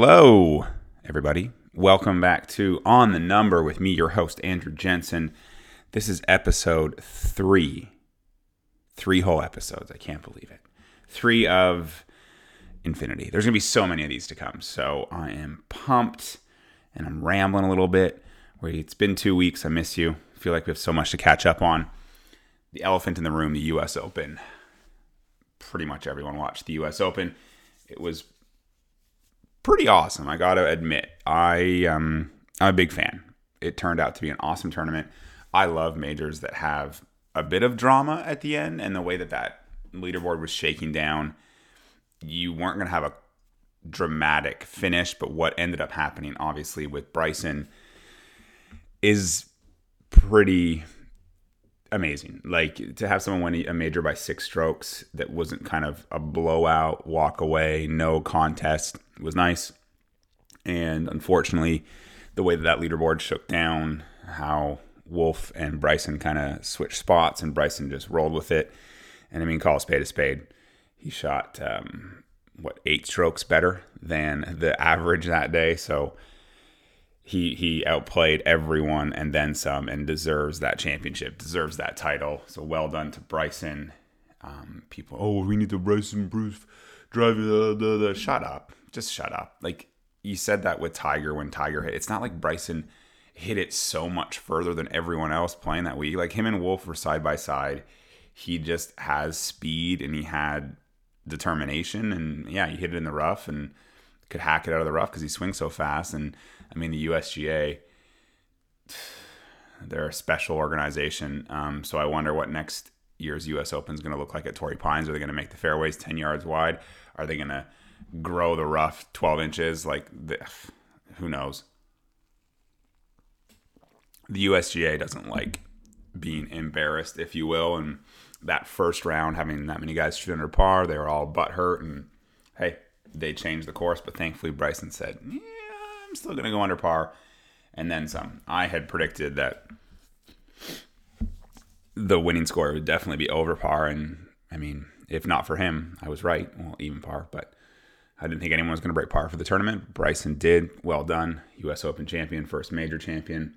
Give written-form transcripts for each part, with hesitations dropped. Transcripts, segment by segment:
Hello, everybody. Welcome back to On the Number with me, your host, Andrew Jensen. This is episode 3. 3 whole episodes. I can't believe it. 3 of infinity. There's going to be so many of these to come. So I am pumped and I'm rambling a little bit. It's been 2 weeks. I miss you. I feel like we have so much to catch up on. The elephant in the room, the U.S. Open. Pretty much everyone watched the U.S. Open. It was pretty awesome, I gotta admit. I'm a big fan. It turned out to be an awesome tournament. I love majors that have a bit of drama at the end, and the way that that leaderboard was shaking down, you weren't going to have a dramatic finish, but what ended up happening, obviously, with Bryson is pretty amazing. Like, to have someone win a major by 6 strokes that wasn't kind of a blowout, walk away, no contest was nice. And unfortunately, the way that that leaderboard shook down, how Wolf and Bryson kind of switched spots and Bryson just rolled with it. And I mean, call a spade, he shot 8 strokes better than the average that day. So he outplayed everyone and then some, and deserves that championship, deserves that title. So well done to Bryson. People, oh, we need the Bryson Bruce drive. Shut up. Just shut up. Like, you said that with Tiger when Tiger hit. It's not like Bryson hit it so much further than everyone else playing that week. Like, him and Wolf were side by side. He just has speed and he had determination. And yeah, he hit it in the rough and could hack it out of the rough because he swings so fast. And I mean, the USGA, they're a special organization. So I wonder what next year's US Open is going to look like at Torrey Pines. Are they going to make the fairways 10 yards wide? Are they going to grow the rough 12 inches? Like, who knows? The USGA doesn't like being embarrassed, if you will. And that first round, having that many guys shoot under par, they were all butthurt. And hey, they changed the course. But thankfully, Bryson said, yeah, I'm still going to go under par. And then some. I had predicted that the winning score would definitely be over par. And I mean, if not for him, I was right. Well, even par. But I didn't think anyone was going to break par for the tournament. Bryson did. Well done. U.S. Open champion, first major champion.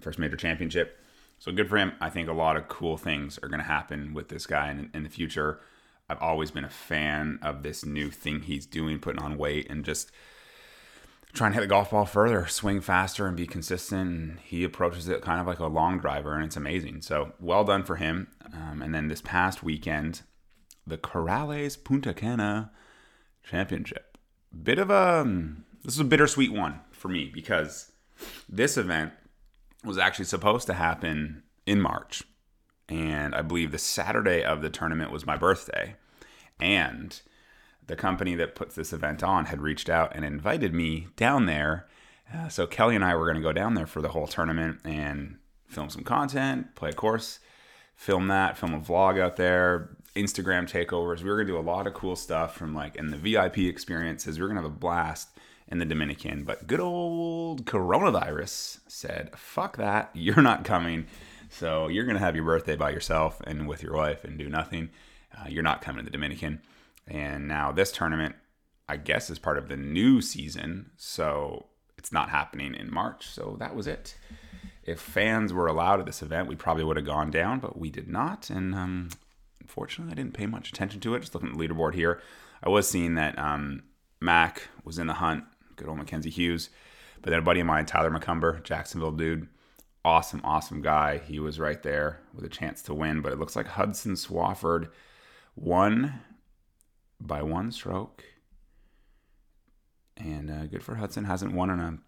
First major championship. So good for him. I think a lot of cool things are going to happen with this guy in the future. I've always been a fan of this new thing he's doing, putting on weight and just trying to hit the golf ball further, swing faster and be consistent. And he approaches it kind of like a long driver, and it's amazing. So well done for him. And then this past weekend, the Corales Punta Cana Championship. This is a bittersweet one for me because this event was actually supposed to happen in March. And I believe the Saturday of the tournament was my birthday. And the company that puts this event on had reached out and invited me down there. So Kelly and I were going to go down there for the whole tournament and film some content, play a course, film a vlog out there, Instagram takeovers. We were going to do a lot of cool stuff and the VIP experiences. We were going to have a blast in the Dominican, but good old coronavirus said, fuck that, you're not coming. So you're going to have your birthday by yourself and with your wife and do nothing. You're not coming to the Dominican. And now this tournament, I guess, is part of the new season. So it's not happening in March. So that was it. If fans were allowed at this event, we probably would have gone down, but we did not. And unfortunately, I didn't pay much attention to it. Just looking at the leaderboard here, I was seeing that Mac was in the hunt. Good old Mackenzie Hughes. But then a buddy of mine, Tyler McCumber, Jacksonville dude, awesome guy. He was right there with a chance to win. But it looks like Hudson Swafford won by 1 stroke. And good for Hudson. Hasn't won in a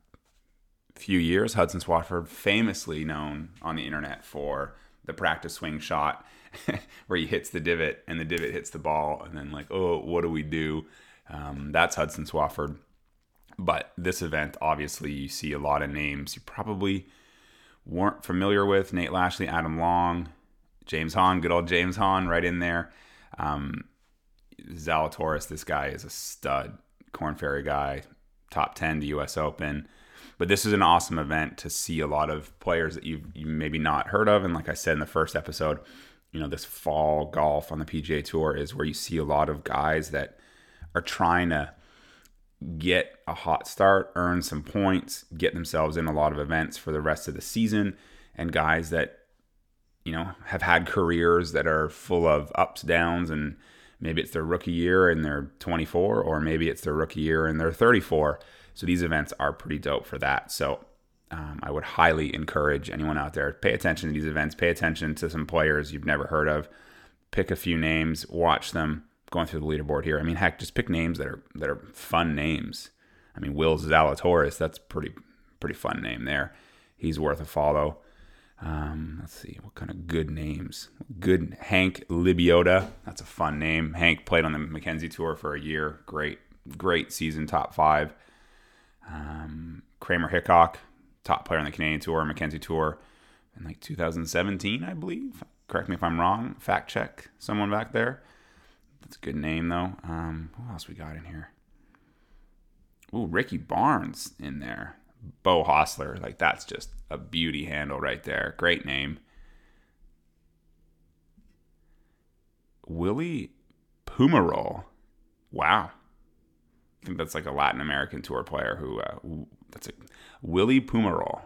few years. Hudson Swafford, famously known on the internet for the practice swing shot where he hits the divot and the divot hits the ball. And then what do we do? That's Hudson Swafford. But this event, obviously, you see a lot of names you probably weren't familiar with. Nate Lashley, Adam Long, James Hahn, good old James Hahn right in there. Zalatoris, this guy is a stud. Korn Ferry guy, top 10 to US Open. But this is an awesome event to see a lot of players that you maybe not heard of. And like I said in the first episode, this fall golf on the PGA Tour is where you see a lot of guys that are trying to get a hot start, earn some points, get themselves in a lot of events for the rest of the season, and guys that, you know, have had careers that are full of ups, downs, and maybe it's their rookie year and they're 24, or maybe it's their rookie year and they're 34. So these events are pretty dope for that. So I would highly encourage anyone out there, pay attention to these events, pay attention to some players you've never heard of, pick a few names, watch them. Going through the leaderboard here. I mean, heck, just pick names that are fun names. I mean, Will Zalatoris, that's pretty fun name there. He's worth a follow. Let's see, what kind of good names? Good Hank Libiota, that's a fun name. Hank played on the Mackenzie Tour for a year. Great season, top five. Kramer Hickok, top player on the Canadian Tour, Mackenzie Tour in like 2017, I believe. Correct me if I'm wrong. Fact check someone back there. That's a good name, though. Who else we got in here? Ooh, Ricky Barnes in there. Bo Hossler. Like, that's just a beauty handle right there. Great name. Willie Pumarol. Wow. I think that's like a Latin American tour player who... that's a Willie Pumarol.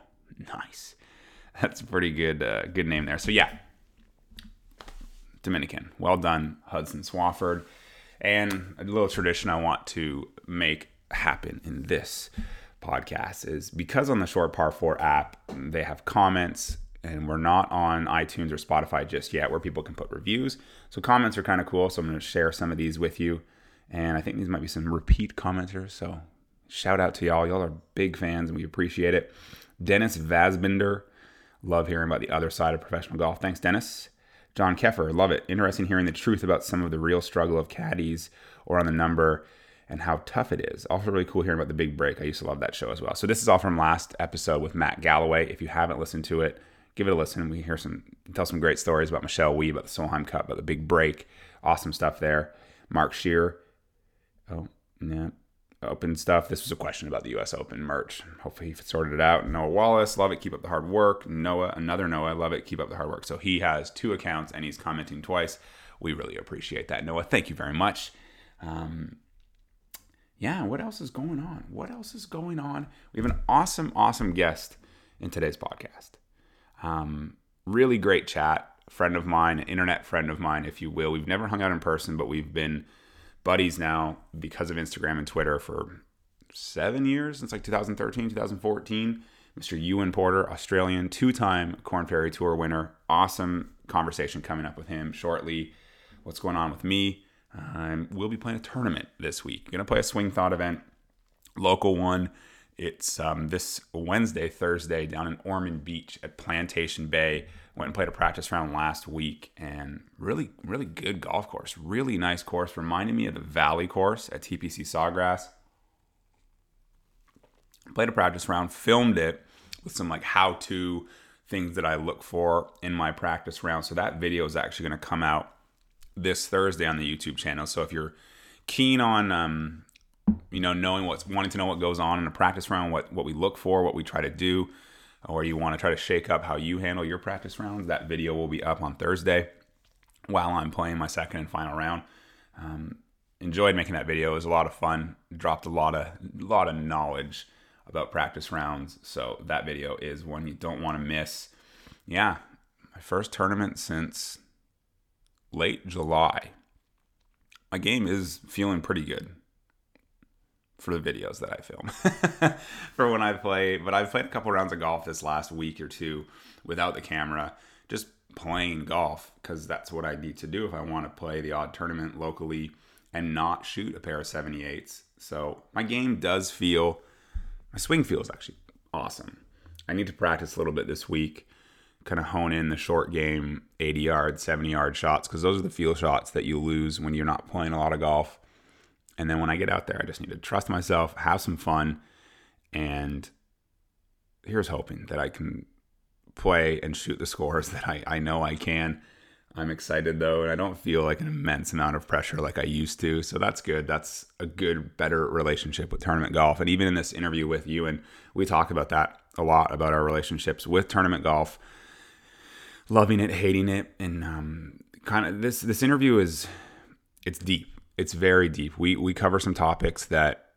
Nice. That's a pretty good name there. So, yeah. Dominican. Well done, Hudson Swafford. And a little tradition I want to make happen in this podcast is because on the Short Par 4 app, they have comments, and we're not on iTunes or Spotify just yet where people can put reviews. So comments are kind of cool. So I'm going to share some of these with you. And I think these might be some repeat commenters. So shout out to y'all. Y'all are big fans and we appreciate it. Dennis Vasbinder. Love hearing about the other side of professional golf. Thanks, Dennis. John Keffer, love it. Interesting hearing the truth about some of the real struggle of caddies or on the number and how tough it is. Also really cool hearing about The Big Break. I used to love that show as well. So this is all from last episode with Matt Galloway. If you haven't listened to it, give it a listen. We hear tell some great stories about Michelle Wee, about the Solheim Cup, about The Big Break. Awesome stuff there. Mark Shear. Oh, yeah. Open stuff. This was a question about the U.S. Open merch. Hopefully he sorted it out. Noah Wallace, love it. Keep up the hard work. Noah, love it. Keep up the hard work. So he has 2 accounts and he's commenting twice. We really appreciate that, Noah. Thank you very much. Yeah, what else is going on? We have an awesome guest in today's podcast. Really great chat. Friend of mine, an internet friend of mine, if you will. We've never hung out in person, but we've been buddies now because of Instagram and Twitter for 7 years, since like 2013, 2014. Mr. Ewan Porter, Australian, 2-time Korn Ferry Tour winner. Awesome conversation coming up with him shortly. What's going on with me? We'll be playing a tournament this week. Going to play a Swing Thought event, local one. It's this Wednesday, Thursday down in Ormond Beach at Plantation Bay. Went and played a practice round last week, and really, really good golf course. Really nice course. Reminded me of the Valley course at TPC Sawgrass. Played a practice round, filmed it with some like how-to things that I look for in my practice round. So that video is actually going to come out this Thursday on the YouTube channel. So if you're keen on, wanting to know what goes on in a practice round, what we look for, what we try to do, or you want to try to shake up how you handle your practice rounds, that video will be up on Thursday while I'm playing my second and final round. Enjoyed making that video. It was a lot of fun. Dropped a lot of knowledge about practice rounds. So that video is one you don't want to miss. Yeah, my first tournament since late July. My game is feeling pretty good for the videos that I film for when I play, but I've played a couple rounds of golf this last week or two without the camera, just playing golf because that's what I need to do if I want to play the odd tournament locally and not shoot a pair of 78s. So my swing feels actually awesome. I need to practice a little bit this week, kind of hone in the short game, 80-yard, 70-yard shots, because those are the feel shots that you lose when you're not playing a lot of golf. And then when I get out there, I just need to trust myself, have some fun, and here's hoping that I can play and shoot the scores that I know I can. I'm excited, though, and I don't feel like an immense amount of pressure like I used to, so that's good. That's a good, better relationship with tournament golf. And even in this interview with you, and we talk about that a lot, about our relationships with tournament golf, loving it, hating it, and kind of this interview is, it's deep. It's very deep. We cover some topics that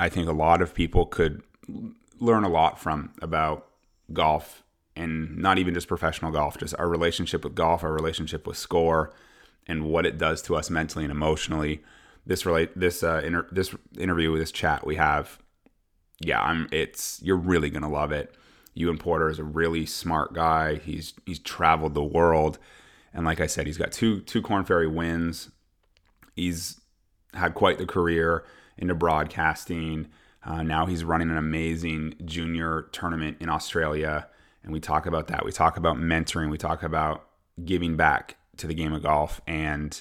I think a lot of people could learn a lot from about golf, and not even just professional golf, just our relationship with golf, our relationship with score, and what it does to us mentally and emotionally. This interview, this chat we have, you're really gonna love it. Ewan Porter is a really smart guy. He's traveled the world, and like I said, he's got two Korn Ferry wins. He's had quite the career into broadcasting. Now he's running an amazing junior tournament in Australia, and we talk about that. We talk about mentoring. We talk about giving back to the game of golf, and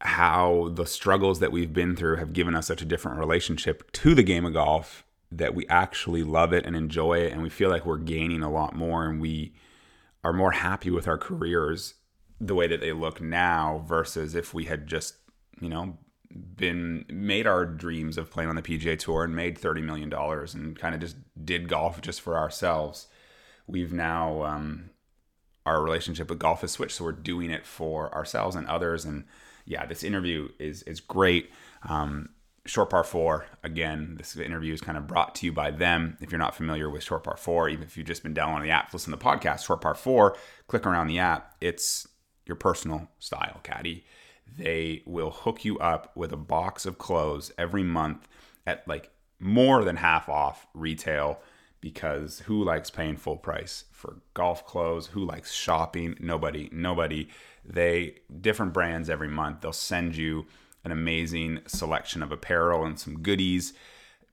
how the struggles that we've been through have given us such a different relationship to the game of golf that we actually love it and enjoy it, and we feel like we're gaining a lot more, and we are more happy with our careers the way that they look now versus if we had just, made our dreams of playing on the PGA Tour and made $30 million and kind of just did golf just for ourselves. We've now, our relationship with golf has switched, so we're doing it for ourselves and others, and this interview is great. Short Par 4, again, this interview is kind of brought to you by them. If you're not familiar with Short Par 4, even if you've just been downloading the app, listen to the podcast, Short Par 4, click around the app. It's your personal style caddy. They will hook you up with a box of clothes every month at like more than half off retail, because who likes paying full price for golf clothes? Who likes shopping? Nobody. Different brands every month. They'll send you an amazing selection of apparel and some goodies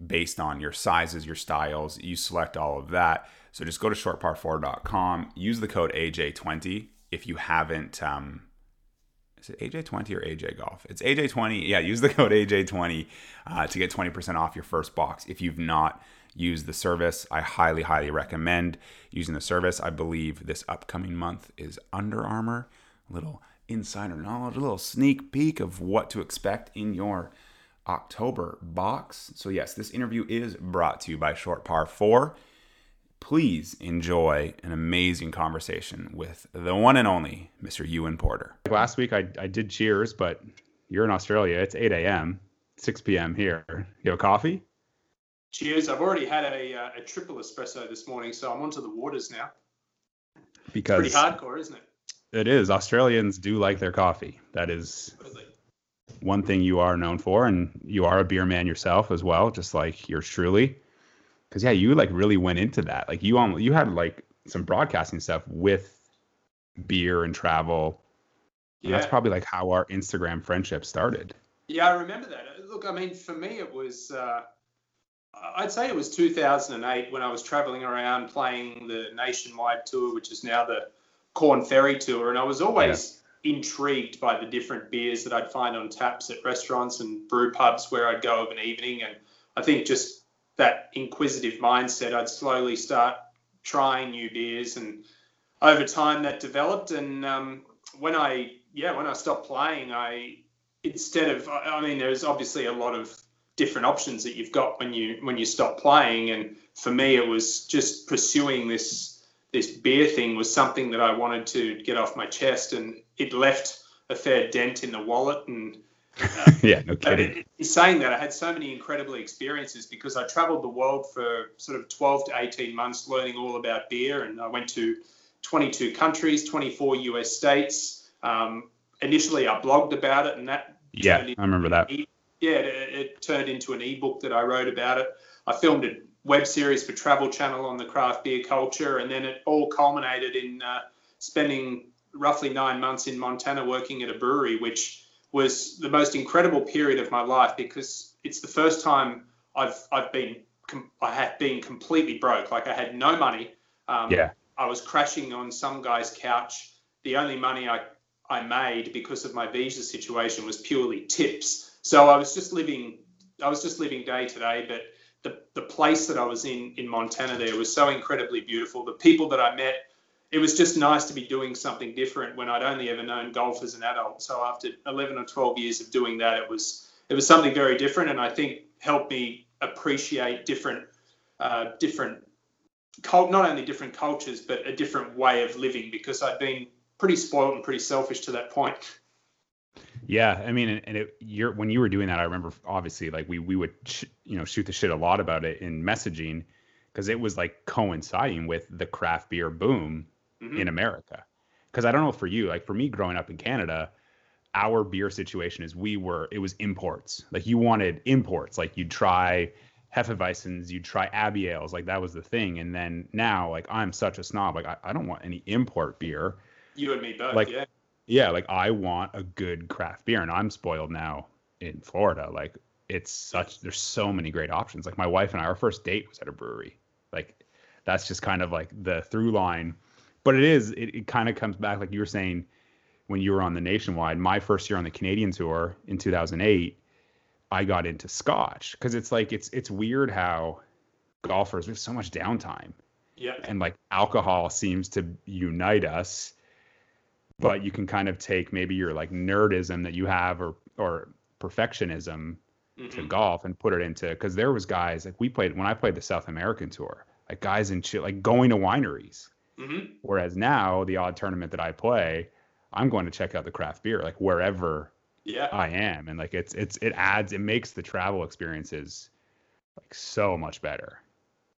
based on your sizes, your styles. You select all of that. So just go to shortpar4.com. Use the code AJ20 if you haven't. Is it AJ20 or AJ Golf? It's AJ20. Yeah, use the code AJ20 to get 20% off your first box if you've not used the service. I highly, highly recommend using the service. I believe this upcoming month is Under Armour. A little insider knowledge, a little sneak peek of what to expect in your October box. So yes, this interview is brought to you by Short Par 4. Please enjoy an amazing conversation with the one and only Mr. Ewan Porter. Last week I did cheers, but you're in Australia. It's 8 a.m., 6 p.m. here. You have a coffee? Cheers. I've already had a triple espresso this morning, so I'm onto the waters now. Because it's pretty hardcore, isn't it? It is. Australians do like their coffee. That is one thing you are known for, and you are a beer man yourself as well, just like yours truly. Because you really went into that. Like you had some broadcasting stuff with beer and travel. Yeah. And that's probably how our Instagram friendship started. Yeah, I remember that. Look, for me it was I'd say it was 2008 when I was traveling around playing the Nationwide Tour, which is now the Korn Ferry Tour, and I was always intrigued by the different beers that I'd find on taps at restaurants and brew pubs where I'd go of an evening, and I think just that inquisitive mindset, I'd slowly start trying new beers, and over time that developed, and when I stopped playing, there's obviously a lot of different options that you've got when you stop playing, and for me it was just pursuing this beer thing was something that I wanted to get off my chest, and it left a fair dent in the wallet. And yeah, no kidding. Saying that, I had so many incredible experiences because I traveled the world for sort of 12 to 18 months learning all about beer, and I went to 22 countries, 24 US states. Initially I blogged about it, and that I remember that. It turned into an ebook that I wrote about it. I filmed it web series for Travel Channel on the craft beer culture, and then it all culminated in spending roughly 9 months in Montana working at a brewery, which was the most incredible period of my life because it's the first time I had been completely broke. I had no money. I was crashing on some guy's couch. The only money I made because of my visa situation was purely tips. So I was just living day to day, but the place that I was in Montana there was so incredibly beautiful. The people that I met, it was just nice to be doing something different when I'd only ever known golf as an adult. So after 11 or 12 years of doing that, it was something very different, and I think helped me appreciate not only different cultures, but a different way of living, because I'd been pretty spoiled and pretty selfish to that point. Yeah, I mean, and when you were doing that, I remember obviously like we would shoot the shit a lot about it in messaging because it was like coinciding with the craft beer boom in America. Because I don't know for you, like for me growing up in Canada, our beer situation is it was imports. Like you wanted imports, like you'd try Hefeweizens, you'd try Abbey Ales, like that was the thing. And then now, like I'm such a snob, like I don't want any import beer. You and me both, like, yeah. Yeah, like I want a good craft beer, and I'm spoiled now in Florida. Like there's so many great options. Like my wife and I, our first date was at a brewery. Like that's just kind of like the through line. But it kind of comes back, like you were saying, when you were on the Nationwide, my first year on the Canadian tour in 2008, I got into Scotch. Cause it's like, it's weird how golfers, we have so much downtime. Yeah. And like alcohol seems to unite us, but you can kind of take maybe your like nerdism that you have or perfectionism to golf and put it into, cause there was guys like when I played the South American tour, like guys in shit, like going to wineries. Whereas now the odd tournament that I play, I'm going to check out the craft beer, like wherever I am. And like, it makes the travel experiences like so much better.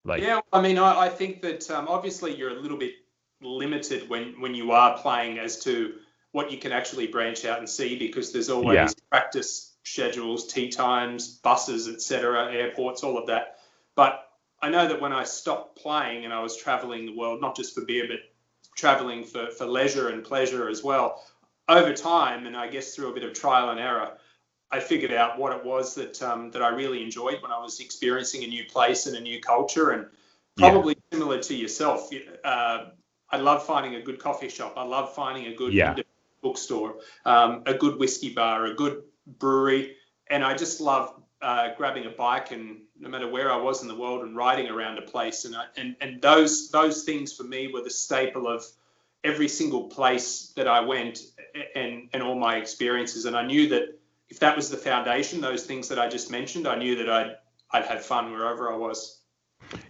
Like, yeah, I mean, I think that obviously you're a little bit limited when you are playing as to what you can actually branch out and see, because there's always practice schedules, tee times, buses, etc., airports, all of that. But I know that when I stopped playing and I was traveling the world, not just for beer, but traveling for leisure and pleasure as well, over time, and I guess through a bit of trial and error, I figured out what it was that that I really enjoyed when I was experiencing a new place and a new culture. And probably similar to yourself, I love finding a good coffee shop. I love finding a good bookstore, a good whiskey bar, a good brewery. And I just love grabbing a bike, and no matter where I was in the world, and riding around a place. And those things for me were the staple of every single place that I went and all my experiences. And I knew that if that was the foundation, those things that I just mentioned, I knew that I'd have fun wherever I was.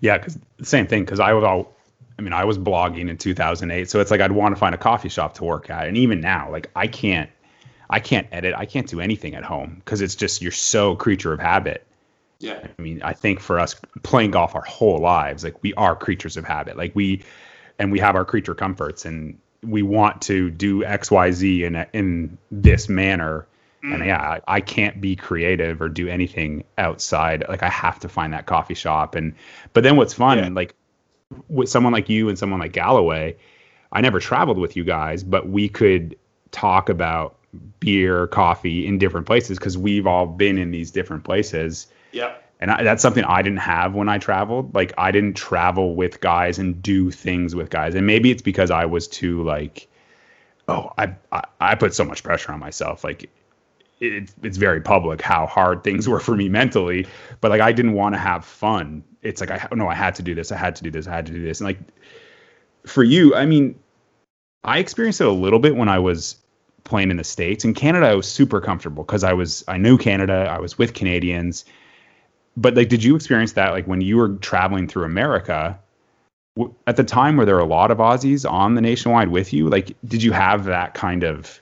Yeah, because same thing, because I was blogging in 2008. So it's like I'd want to find a coffee shop to work at. And even now, like I can't edit. I can't do anything at home because it's just, you're so creature of habit. Yeah. I mean, I think for us playing golf our whole lives, like we are creatures of habit. Like we have our creature comforts, and we want to do X, Y, Z in this manner. And I can't be creative or do anything outside. Like I have to find that coffee shop. But then what's fun, like with someone like you and someone like Galloway, I never traveled with you guys, but we could talk about beer, coffee in different places because we've all been in these different places. Yeah. And that's something I didn't have when I traveled. Like I didn't travel with guys and do things with guys. And maybe it's because I was too like, oh, I put so much pressure on myself. Like it's very public how hard things were for me mentally. But like I didn't want to have fun. It's like I had to do this. I had to do this. I had to do this. And like for you, I mean, I experienced it a little bit when I was playing in the States. In Canada, I was super comfortable because I knew Canada. I was with Canadians. But like, did you experience that? Like when you were traveling through America at the time, were there a lot of Aussies on the Nationwide with you? Like, did you have that kind of?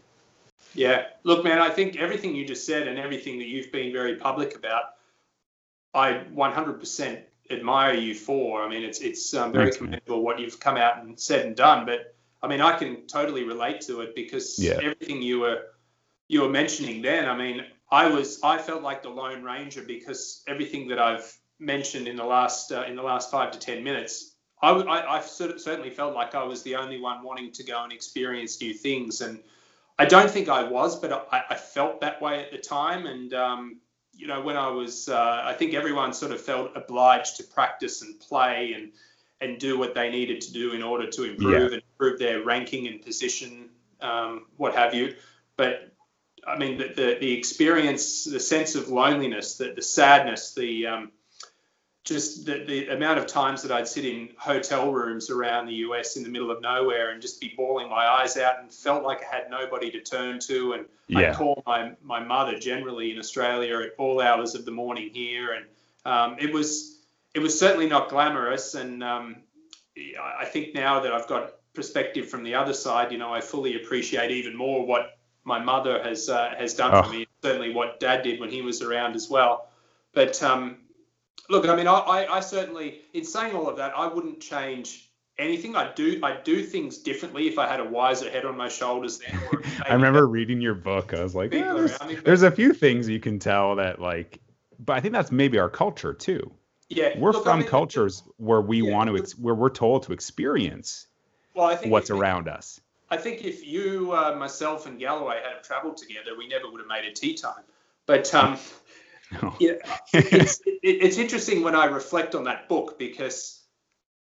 Yeah, look, man, I think everything you just said and everything that you've been very public about, I 100% admire you for. I mean, it's very commendable what you've come out and said and done, but I mean, I can totally relate to it because everything you were mentioning then, I mean, I felt like the Lone Ranger because everything that I've mentioned in the last 5 to 10 minutes, I certainly felt like I was the only one wanting to go and experience new things, and I don't think I was, but I felt that way at the time. And when I was, I think everyone sort of felt obliged to practice and play and do what they needed to do in order to improve and improve their ranking and position, what have you, but. I mean, the experience, the sense of loneliness, the sadness, the amount of times that I'd sit in hotel rooms around the US in the middle of nowhere and just be bawling my eyes out and felt like I had nobody to turn to. And I'd call my mother generally in Australia at all hours of the morning here. And it was certainly not glamorous. And I think now that I've got perspective from the other side, I fully appreciate even more what my mother has done for me. Certainly what Dad did when he was around as well. But look, I mean, I certainly, in saying all of that, I wouldn't change anything. I do things differently if I had a wiser head on my shoulders then. Or I remember reading your book. I was like, yeah, there's a few things you can tell that, like, but I think that's maybe our culture too. Yeah, we're from cultures where we want to, where we're told to experience what's around us. I think if you, myself, and Galloway had traveled together, we never would have made a tea time. But yeah, it's interesting when I reflect on that book, because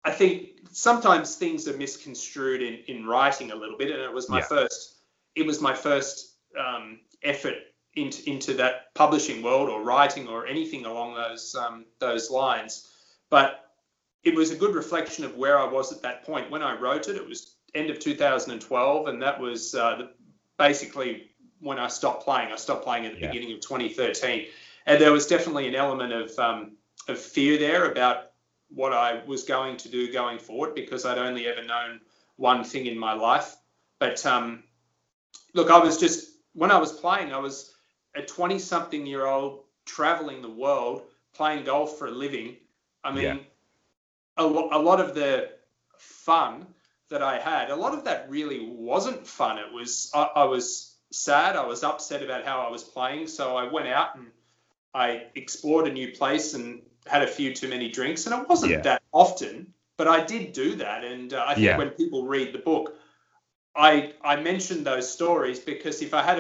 I think sometimes things are misconstrued in writing a little bit, and it was my first effort into that publishing world or writing or anything along those lines. But it was a good reflection of where I was at that point when I wrote it. It was end of 2012, and that was basically when I stopped playing. I stopped playing at the beginning of 2013, and there was definitely an element of fear there about what I was going to do going forward, because I'd only ever known one thing in my life. But look, I was just, when I was playing, I was a 20-something-year-old traveling the world, playing golf for a living. I mean, a lot of the fun that I had, a lot of that really wasn't fun. It was, I was sad. I was upset about how I was playing. So I went out and I explored a new place and had a few too many drinks. And it wasn't that often, but I did do that. And I think when people read the book, I mentioned those stories, because if I had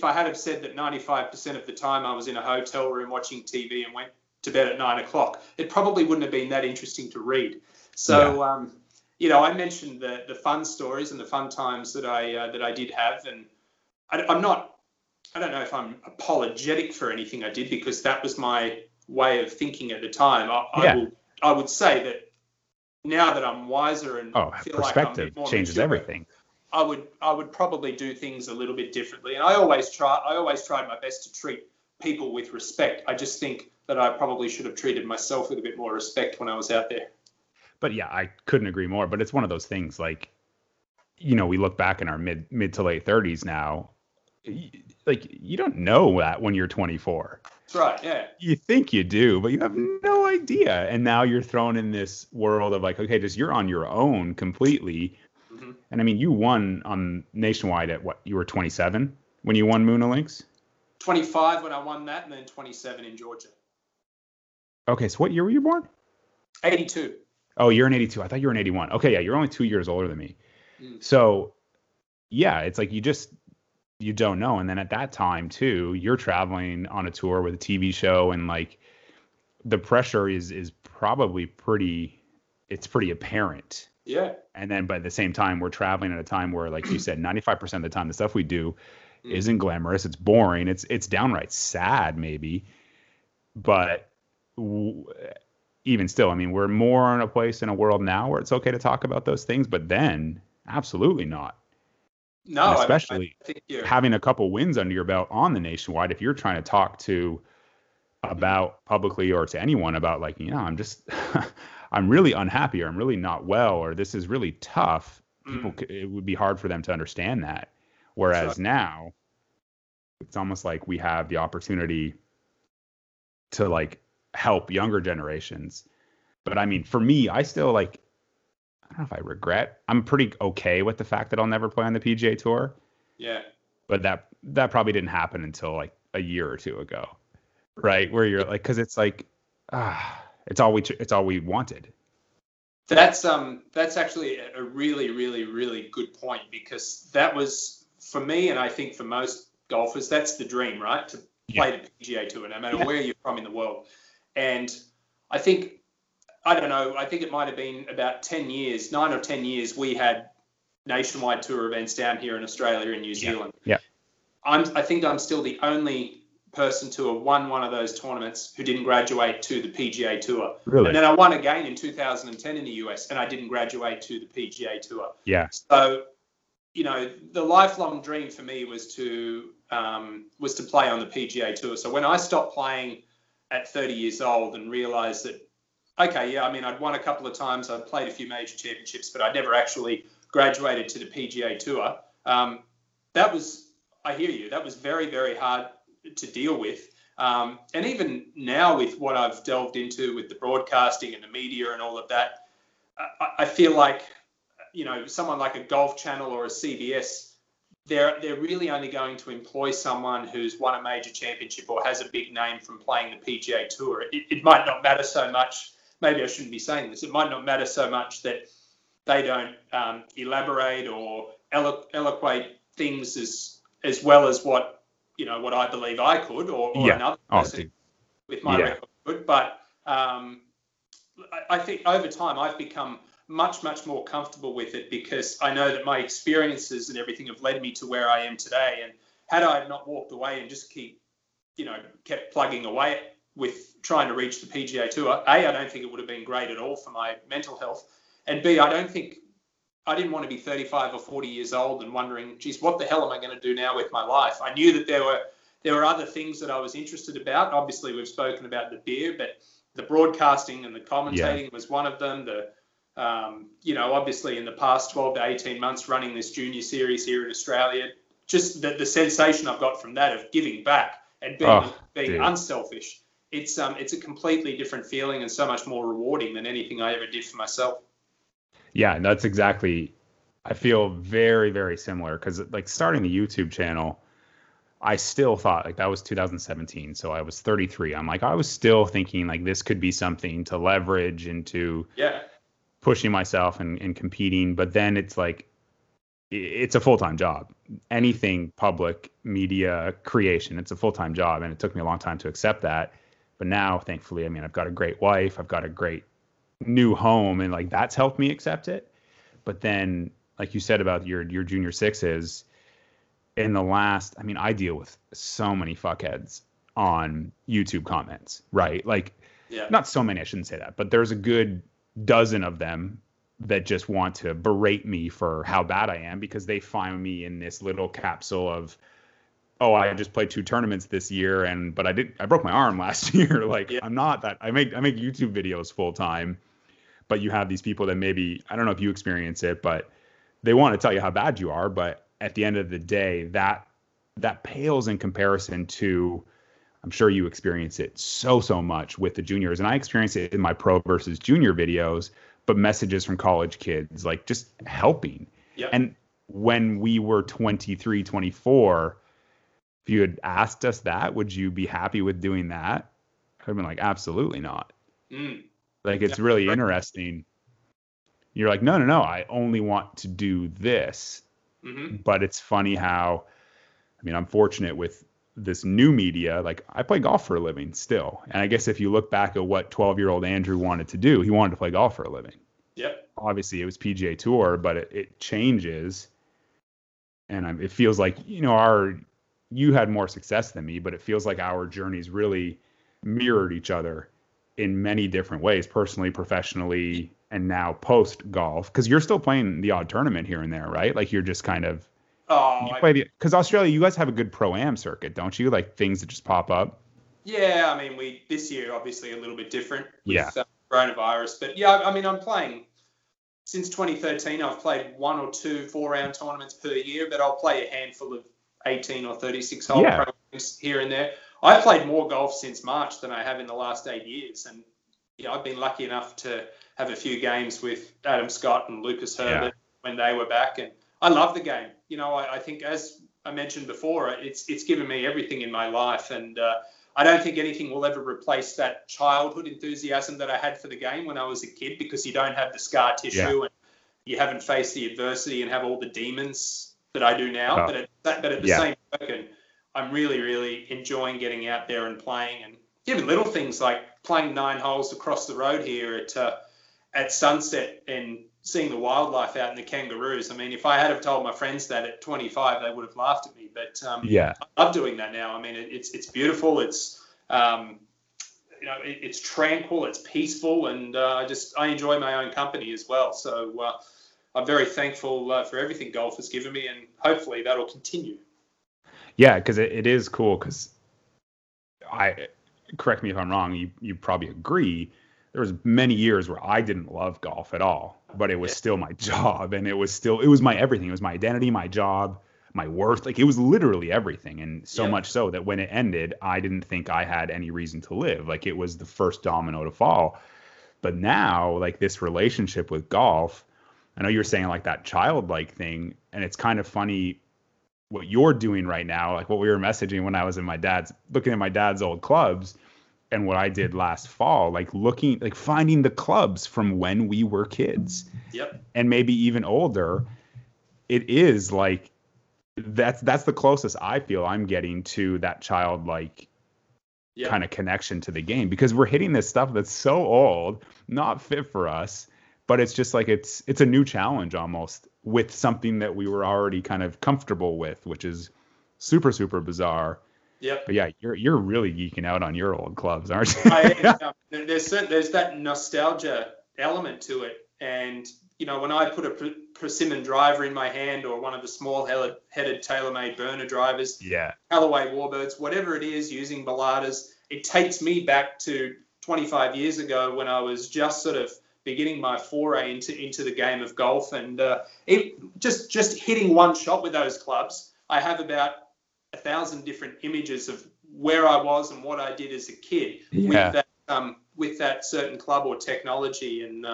have said that 95% of the time I was in a hotel room watching TV and went to bed at 9 o'clock, it probably wouldn't have been that interesting to read. So, you know, I mentioned the fun stories and the fun times that I did have, and I don't know if I'm apologetic for anything I did, because that was my way of thinking at the time. I would say that now that I'm wiser and feel like I'm a bit more changes mature, everything. I would probably do things a little bit differently, and I always tried my best to treat people with respect. I just think that I probably should have treated myself with a bit more respect when I was out there. But yeah, I couldn't agree more. But it's one of those things, like, you know, we look back in our mid to late 30s now, like, you don't know that when you're 24. That's right. Yeah. You think you do, but you have no idea. And now you're thrown in this world of like, okay, just you're on your own completely. Mm-hmm. And I mean, you won on Nationwide at what? You were 27 when you won Moonah Links? 25 when I won that, and then 27 in Georgia. Okay, so what year were you born? 82. Oh, you're an 82. I thought you were an 81. Okay, yeah, you're only 2 years older than me. Mm. So, yeah, it's like you don't know. And then at that time, too, you're traveling on a tour with a TV show, and, like, the pressure is probably pretty apparent. Yeah. And then, but at the same time, we're traveling at a time where, like you said, 95% of the time, the stuff we do isn't glamorous. It's boring. It's downright sad, maybe. But... even still, I mean, we're more in a place in a world now where it's okay to talk about those things, but then absolutely not. No, and especially I think having a couple wins under your belt on the Nationwide, if you're trying to talk to about publicly or to anyone about, like, you know, I'm just, I'm really unhappy, or I'm really not well, or this is really tough. People, it would be hard for them to understand that. Whereas now it's almost like we have the opportunity to, like, help younger generations. But I mean, for me, I still, like, I don't know if I regret, I'm pretty okay with the fact that I'll never play on the PGA Tour. Yeah. But that probably didn't happen until like a year or two ago, right? Where you're like, because it's like, it's all we wanted. That's actually a really, really, really good point, because that was, for me, and I think for most golfers, that's the dream, right? To play the PGA Tour, no matter where you're from in the world. And I think, I don't know, I think it might have been about 9 or 10 years, we had Nationwide Tour events down here in Australia and New Zealand. Yeah. I think I'm still the only person to have won one of those tournaments who didn't graduate to the PGA Tour. Really? And then I won again in 2010 in the US, and I didn't graduate to the PGA Tour. Yeah. So, you know, the lifelong dream for me was to play on the PGA Tour. So when I stopped playing at 30 years old and realized that, okay, yeah, I mean, I'd won a couple of times, I'd played a few major championships, but I'd never actually graduated to the PGA Tour. That was, I hear you. That was very, very hard to deal with. And even now with what I've delved into with the broadcasting and the media and all of that, I feel like, you know, someone like a Golf Channel or a CBS, they're really only going to employ someone who's won a major championship or has a big name from playing the PGA Tour. It might not matter so much. Maybe I shouldn't be saying this. It might not matter so much that they don't elaborate or eloquate things as well as what, you know, what I believe I could or yeah, another person with my record could. But I think over time I've become much more comfortable with it because I know that my experiences and everything have led me to where I am today. And had I not walked away and just kept plugging away with trying to reach the PGA Tour, A, I don't think it would have been great at all for my mental health. And B, I didn't want to be 35 or 40 years old and wondering, geez, what the hell am I going to do now with my life? I knew that there were other things that I was interested about. Obviously, we've spoken about the beer, but the broadcasting and the commentating was one of them. The, obviously in the past 12 to 18 months running this junior series here in Australia, just the sensation I've got from that of giving back and being unselfish. It's a completely different feeling and so much more rewarding than anything I ever did for myself. Yeah, and that's exactly, I feel very, very similar because like starting the YouTube channel, I still thought like that was 2017. So I was 33. I'm like, I was still thinking like this could be something to leverage into pushing myself and competing. But then it's like, it's a full-time job. Anything public media creation, it's a full-time job. And it took me a long time to accept that. But now, thankfully, I mean, I've got a great wife. I've got a great new home, and like that's helped me accept it. But then like you said about your junior sixes, in the last, I mean, I deal with so many fuckheads on YouTube comments, right? Like not so many, I shouldn't say that, but there's a good dozen of them that just want to berate me for how bad I am because they find me in this little capsule of, oh, I just played 2 tournaments this year, but I broke my arm last year. Like I'm not that. I make YouTube videos full time, but you have these people that maybe, I don't know if you experience it, but they want to tell you how bad you are. But at the end of the day, that pales in comparison to, I'm sure you experience it so much with the juniors, and I experience it in my pro versus junior videos, but messages from college kids, like just helping. Yep. And when we were 23, 24, if you had asked us that, would you be happy with doing that? I'd have been like, absolutely not. Like, it's really interesting. You're like, no, I only want to do this. Mm-hmm. But it's funny how, I mean, I'm fortunate with this new media. Like, I play golf for a living still. And I guess if you look back at what 12-year-old Andrew wanted to do, he wanted to play golf for a living. Yep. Obviously, it was PGA Tour, but it changes. And it feels like, you know, you had more success than me, but it feels like our journeys really mirrored each other in many different ways, personally, professionally, and now post golf. Cause you're still playing the odd tournament here and there, right? Like you're just kind of, cause Australia, you guys have a good pro-am circuit, don't you? Like things that just pop up. Yeah. I mean, this year, obviously a little bit different with coronavirus, but I mean, I'm playing since 2013, I've played 1 or 2 4-round tournaments per year, but I'll play a handful of 18 or 36 hole programs here and there. I've played more golf since March than I have in the last 8 years. And, you know, I've been lucky enough to have a few games with Adam Scott and Lucas Herbert when they were back. And I love the game. You know, I think, as I mentioned before, it's given me everything in my life. And I don't think anything will ever replace that childhood enthusiasm that I had for the game when I was a kid, because you don't have the scar tissue and you haven't faced the adversity and have all the demons that I do now, but at the same token, I'm really enjoying getting out there and playing, and even little things like playing 9 holes across the road here at sunset and seeing the wildlife out and the kangaroos. I mean, if I had have told my friends that at 25, they would have laughed at me. But I love doing that now. I mean, it's beautiful. It's it's tranquil, it's peaceful, and I enjoy my own company as well. So. I'm very thankful for everything golf has given me, and hopefully that'll continue. Yeah, because it is cool, because correct me if I'm wrong, you probably agree, there was many years where I didn't love golf at all, but it was still my job, and it was my everything. It was my identity, my job, my worth. Like, it was literally everything. And so much so that when it ended, I didn't think I had any reason to live. Like, it was the first domino to fall. But now, like, this relationship with golf, I know you're saying like that childlike thing, and it's kind of funny what you're doing right now, like what we were messaging when I was in my dad's, looking at my dad's old clubs, and what I did last fall, like looking, like finding the clubs from when we were kids, and maybe even older. It is like, that's the closest I feel I'm getting to that childlike kind of connection to the game, because we're hitting this stuff that's so old, not fit for us. But it's just like, it's a new challenge almost with something that we were already kind of comfortable with, which is super, super bizarre. But yeah, you're really geeking out on your old clubs, aren't you? There's that nostalgia element to it. And, you know, when I put a persimmon driver in my hand, or one of the small headed TaylorMade burner drivers, Callaway Warbirds, whatever it is, using Bellatas, it takes me back to 25 years ago when I was just sort of beginning my foray into the game of golf. And it just hitting one shot with those clubs, I have about 1,000 different images of where I was and what I did as a kid with that certain club or technology. And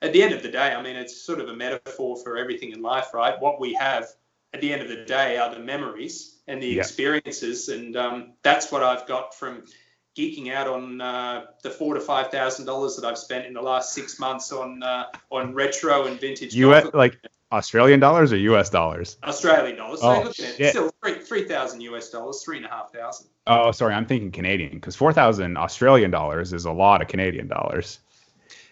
at the end of the day, I mean, it's sort of a metaphor for everything in life, right? What we have at the end of the day are the memories and the experiences. And that's what I've got from geeking out on the $4,000 to $5,000 that I've spent in the last 6 months on retro and vintage. US golf. Like Australian dollars or US dollars? Australian dollars. Oh, so looking at still $3,000 US dollars, $3,500. Oh, sorry, I'm thinking Canadian, because 4,000 Australian dollars is a lot of Canadian dollars.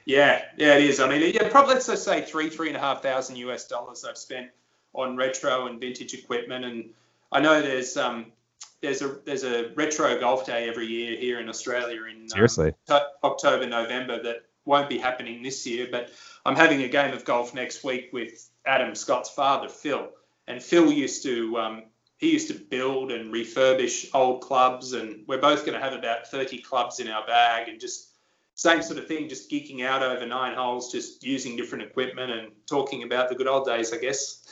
Yeah, it is. I mean, probably let's just say $3,500 US dollars I've spent on retro and vintage equipment. And I know there's a retro golf day every year here in Australia in October, November that won't be happening this year. But I'm having a game of golf next week with Adam Scott's father, Phil. And Phil used to build and refurbish old clubs. And we're both going to have about 30 clubs in our bag, and just same sort of thing, just geeking out over 9 holes, just using different equipment and talking about the good old days, I guess.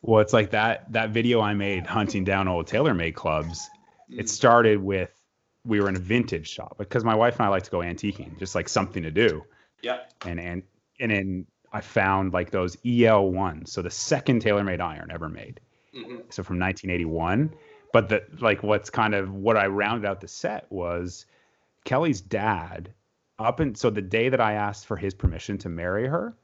Well, it's like that video I made hunting down old TaylorMade clubs. It started with, we were in a vintage shop because my wife and I like to go antiquing, just like something to do. Yeah. And then I found like those EL1s. So the second TaylorMade iron ever made. Mm-hmm. So from 1981. But what I rounded out the set was Kelly's dad so the day that I asked for his permission to marry her,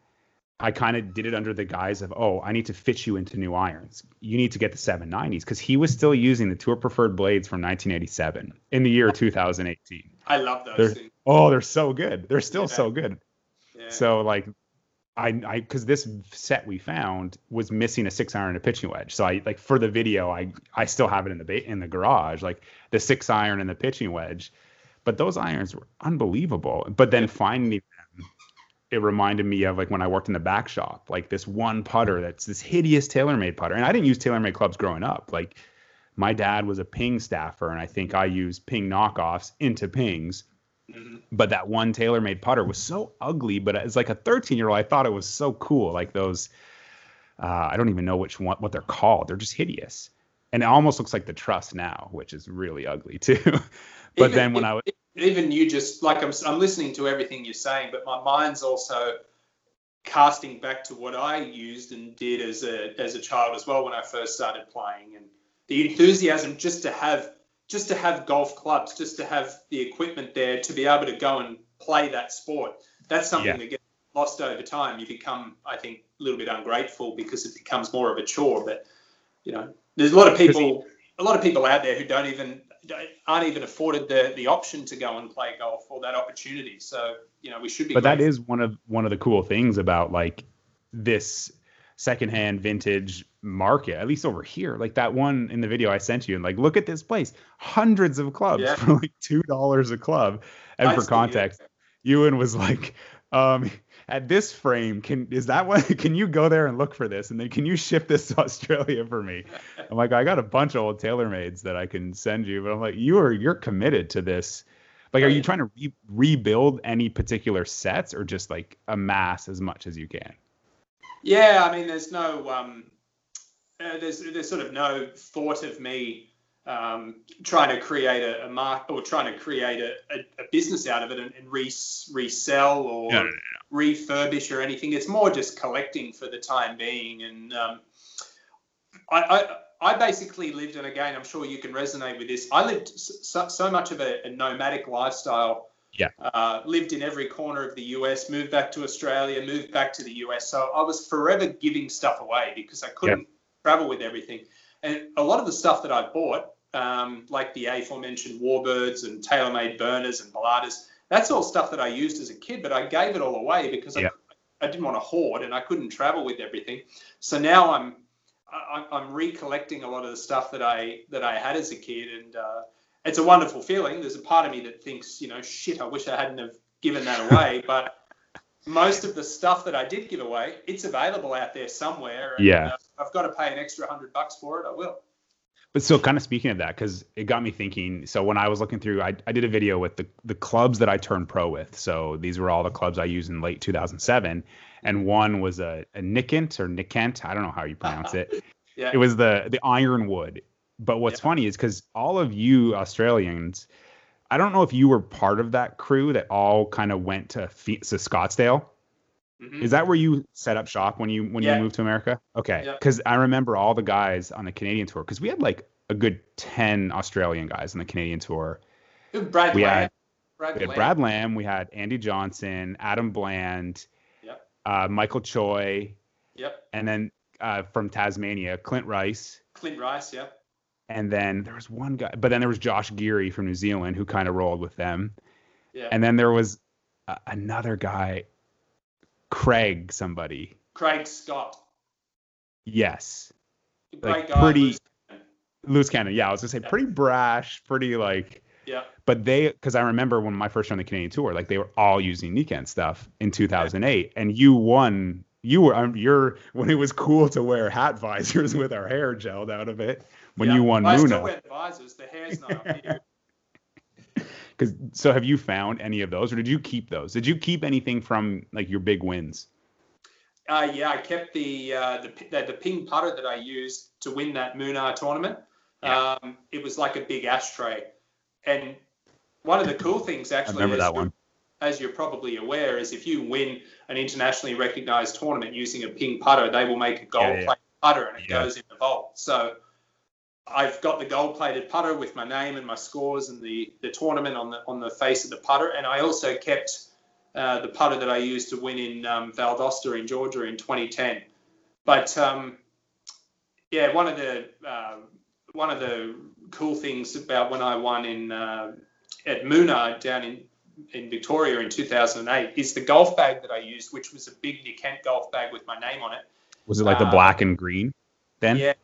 I kind of did it under the guise of, oh, I need to fit you into new irons. You need to get the 790s, because he was still using the Tour Preferred blades from 1987 in the year 2018. I love those things. Oh, they're so good. They're still so good. Yeah. So like I because this set we found was missing a 6-iron and a pitching wedge. So I, like, for the video, I still have it in the garage, like the 6-iron and the pitching wedge. But those irons were unbelievable. But then finally, it reminded me of like when I worked in the back shop, like this one putter that's this hideous TaylorMade putter. And I didn't use TaylorMade clubs growing up. Like, my dad was a Ping staffer, and I think I used Ping knockoffs into Pings. Mm-hmm. But that one TaylorMade putter was so ugly, but as like a 13-year-old, I thought it was so cool. Like those, I don't even know what they're called. They're just hideous. And it almost looks like the Truss now, which is really ugly too. But even you just, like, I'm listening to everything you're saying, but my mind's also casting back to what I used and did as a child as well when I first started playing, and the enthusiasm just to have golf clubs, just to have the equipment there to be able to go and play that sport. That's something that gets lost over time. You become, I think, a little bit ungrateful because it becomes more of a chore. But you know, there's a lot of people out there who aren't even afforded the option to go and play golf or that opportunity. So, you know, we should be. But that is one of the cool things about like this secondhand vintage market, at least over here. Like that one in the video I sent you, and like, look at this place, hundreds of clubs for like $2 a club. And for context, Ewan was like, at this frame, can you go there and look for this? And then can you ship this to Australia for me? I'm like, I got a bunch of old TaylorMades that I can send you. But I'm like, you're committed to this. Like, are you trying to rebuild any particular sets, or just like amass as much as you can? Yeah, I mean, there's no there's sort of no thought of me trying to create a mark or trying to create a business out of it and resell or refurbish or anything. It's more just collecting for the time being. And I basically lived, and again, I'm sure you can resonate with this, I lived so much of a nomadic lifestyle. Yeah. Lived in every corner of the US, moved back to Australia, moved back to the US. So I was forever giving stuff away because I couldn't travel with everything. And a lot of the stuff that I bought, like the aforementioned Warbirds and TaylorMade burners and Balladas, that's all stuff that I used as a kid, but I gave it all away because I didn't want to hoard and I couldn't travel with everything. So now I'm recollecting a lot of the stuff that I had as a kid, and it's a wonderful feeling. There's a part of me that thinks, you know, shit, I wish I hadn't have given that away. But most of the stuff that I did give away, it's available out there somewhere. And, I've got to pay an extra $100 for it. I will. But so kind of speaking of that, because it got me thinking. So when I was looking through, I did a video with the clubs that I turned pro with. So these were all the clubs I used in late 2007. And one was a Nickent or Nickent. I don't know how you pronounce it. It was the Ironwood. But what's funny is because all of you Australians, I don't know if you were part of that crew that all kind of went to Scottsdale. Mm-hmm. Is that where you set up shop when you moved to America? Okay. Because I remember all the guys on the Canadian tour, because we had like a good 10 Australian guys on the Canadian tour. We had Brad Lamb. We had Andy Johnson, Adam Bland, Michael Choi. Yep. And then from Tasmania, Clint Rice. Yeah. And then there was one guy, but then there was Josh Geary from New Zealand who kind of rolled with them. Yeah. And then there was another guy, Craig Scott. Yes. Like guy, pretty loose cannon. Yeah, I was gonna say pretty brash, pretty like. Yeah. But because I remember when my first year on the Canadian tour, like they were all using Nikan stuff in 2008, and you won. You're when it was cool to wear hat visors with our hair gelled out of it. When you won Moonah. I still wear visors. The hair's not up here. So have you found any of those, or did you keep those? Did you keep anything from like your big wins? I kept the Ping putter that I used to win that Moonah tournament. Yeah. It was like a big ashtray, and one of the cool things actually is that one. As you're probably aware, is if you win an internationally recognized tournament using a Ping putter, they will make a gold-plated putter, and it goes in the vault. So I've got the gold-plated putter with my name and my scores and the tournament on the face of the putter, and I also kept the putter that I used to win in Valdosta in Georgia in 2010. But one of the cool things about when I won in at Moonah down in Victoria in 2008 is the golf bag that I used, which was a big Nickent golf bag with my name on it. Was it like the black and green then?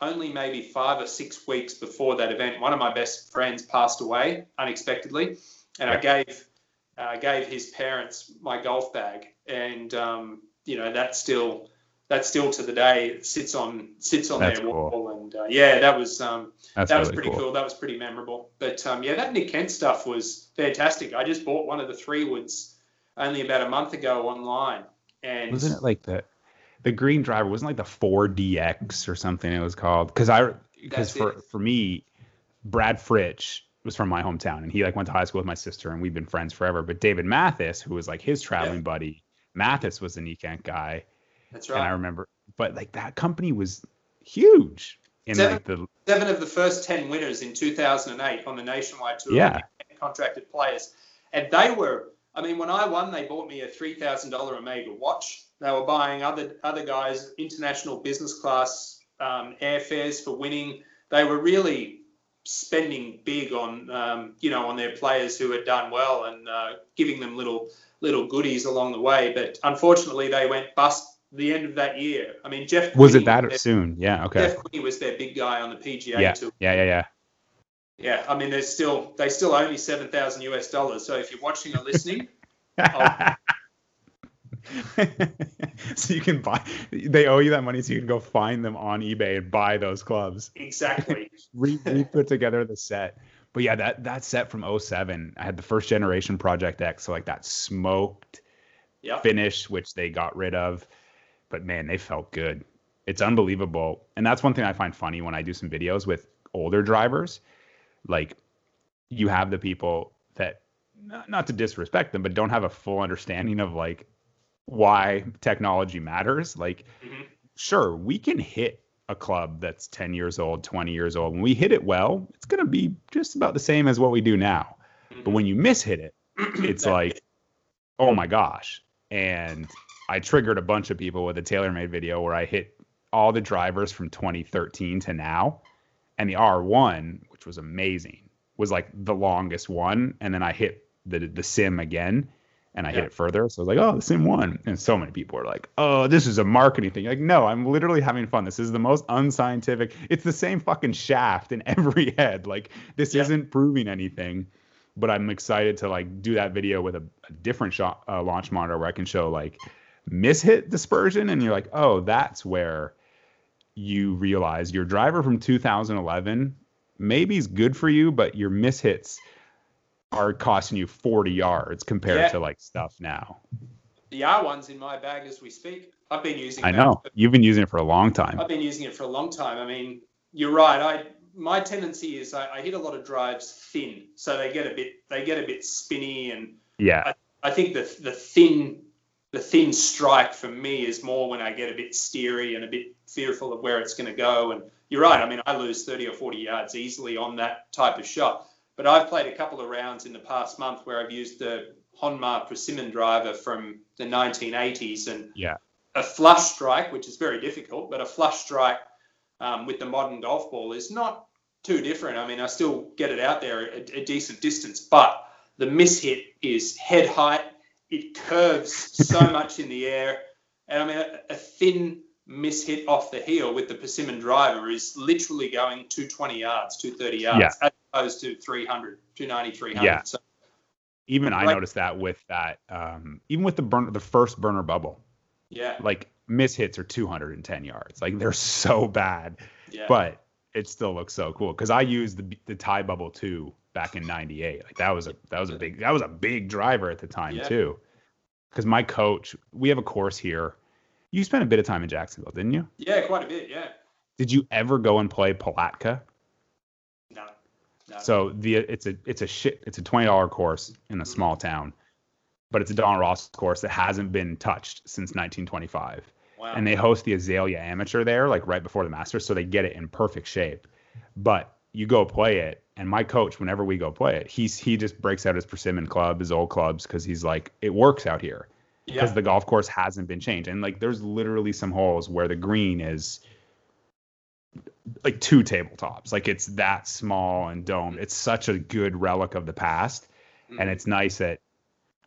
Only maybe 5 or 6 weeks before that event, one of my best friends passed away unexpectedly, and I gave his parents my golf bag, and that's still to the day, it sits on that's their wall. Cool. And that was that was really pretty cool. That was pretty memorable. But that Nickent stuff was fantastic. I just bought one of the 3 woods only about a month ago online, and wasn't it like that? The green driver wasn't like the 4DX or something it was called. Because for me, Brad Fritsch was from my hometown, and he like went to high school with my sister, and we've been friends forever. But David Mathis, who was like his traveling buddy, Mathis was a Nikan guy. That's right. And I remember, but like that company was huge. In seven of the first 10 winners in 2008 on the Nationwide Tour contracted players, and they were. I mean, when I won, they bought me a $3,000 Omega watch. They were buying other guys international business class airfares for winning. They were really spending big on on their players who had done well, and giving them little goodies along the way. But unfortunately, they went bust the end of that year. I mean, Jeff was Quinney, it that their, soon? Yeah, okay. Jeff Quinney was their big guy on the PGA Tour. Yeah. Yeah, I mean, they still owe me $7,000 US. So if you're watching or listening, so you can buy. They owe you that money, so you can go find them on eBay and buy those clubs. Exactly. We put together the set, but that set from 2007. I had the first generation Project X, so like that smoked finish, which they got rid of. But man, they felt good. It's unbelievable. And that's one thing I find funny when I do some videos with older drivers. Like, you have the people that, not to disrespect them, but don't have a full understanding of like why technology matters. Like, sure, we can hit a club that's 10 years old, 20 years old. When we hit it well, it's going to be just about the same as what we do now. But when you mishit it, it's like, oh my gosh. And I triggered a bunch of people with a TaylorMade video where I hit all the drivers from 2013 to now. And the R1, which was amazing, was like the longest one. And then I hit the SIM again, and I hit it further. So I was like, oh, the SIM won. And so many people are like, oh, this is a marketing thing. Like, no, I'm literally having fun. This is the most unscientific. It's the same fucking shaft in every head. Like, this isn't proving anything. But I'm excited to like do that video with a different shot, launch monitor where I can show like mishit dispersion. And you're like, oh, that's where you realize your driver from 2011 maybe is good for you, but your mishits are costing you 40 yards compared to like stuff now. The R1's in my bag as we speak. I've been using it. I know. You've been using it for a long time. I've been using it for a long time. I mean, you're right. My tendency is I hit a lot of drives thin, so they get a bit spinny, and I think the thin strike for me is more when I get a bit steery and a bit fearful of where it's going to go. And you're right. I mean, I lose 30 or 40 yards easily on that type of shot. But I've played a couple of rounds in the past month where I've used the Honmar Persimmon driver from the 1980s and a flush strike, which is very difficult, but a flush strike with the modern golf ball is not too different. I mean, I still get it out there a decent distance, but the mishit is head height. It curves so much in the air. And I mean, a thin mishit off the heel with the Persimmon driver is literally going 220 yards, 230 yards, as opposed to 300, 290, 300. Yeah. So, even I noticed that with that, even with the first burner bubble. Yeah. Like, mishits are 210 yards. Like, they're so bad, but it still looks so cool. Cause I used the Thai Bubble 2 back in 98. Like, that was a big driver at the time too. Cause my coach, we have a course here. You spent a bit of time in Jacksonville, didn't you? Yeah, quite a bit. Yeah. Did you ever go and play Palatka? No. So it's a $20 course in a small town, but it's a Don Ross course that hasn't been touched since 1925. Wow. And they host the Azalea Amateur there, like right before the Masters, so they get it in perfect shape. But you go play it, and my coach, whenever we go play it, he just breaks out his Persimmon club, his old clubs, because he's like, it works out here because the golf course hasn't been changed. And like, there's literally some holes where the green is like two tabletops, like it's that small and domed. It's such a good relic of the past, and it's nice that.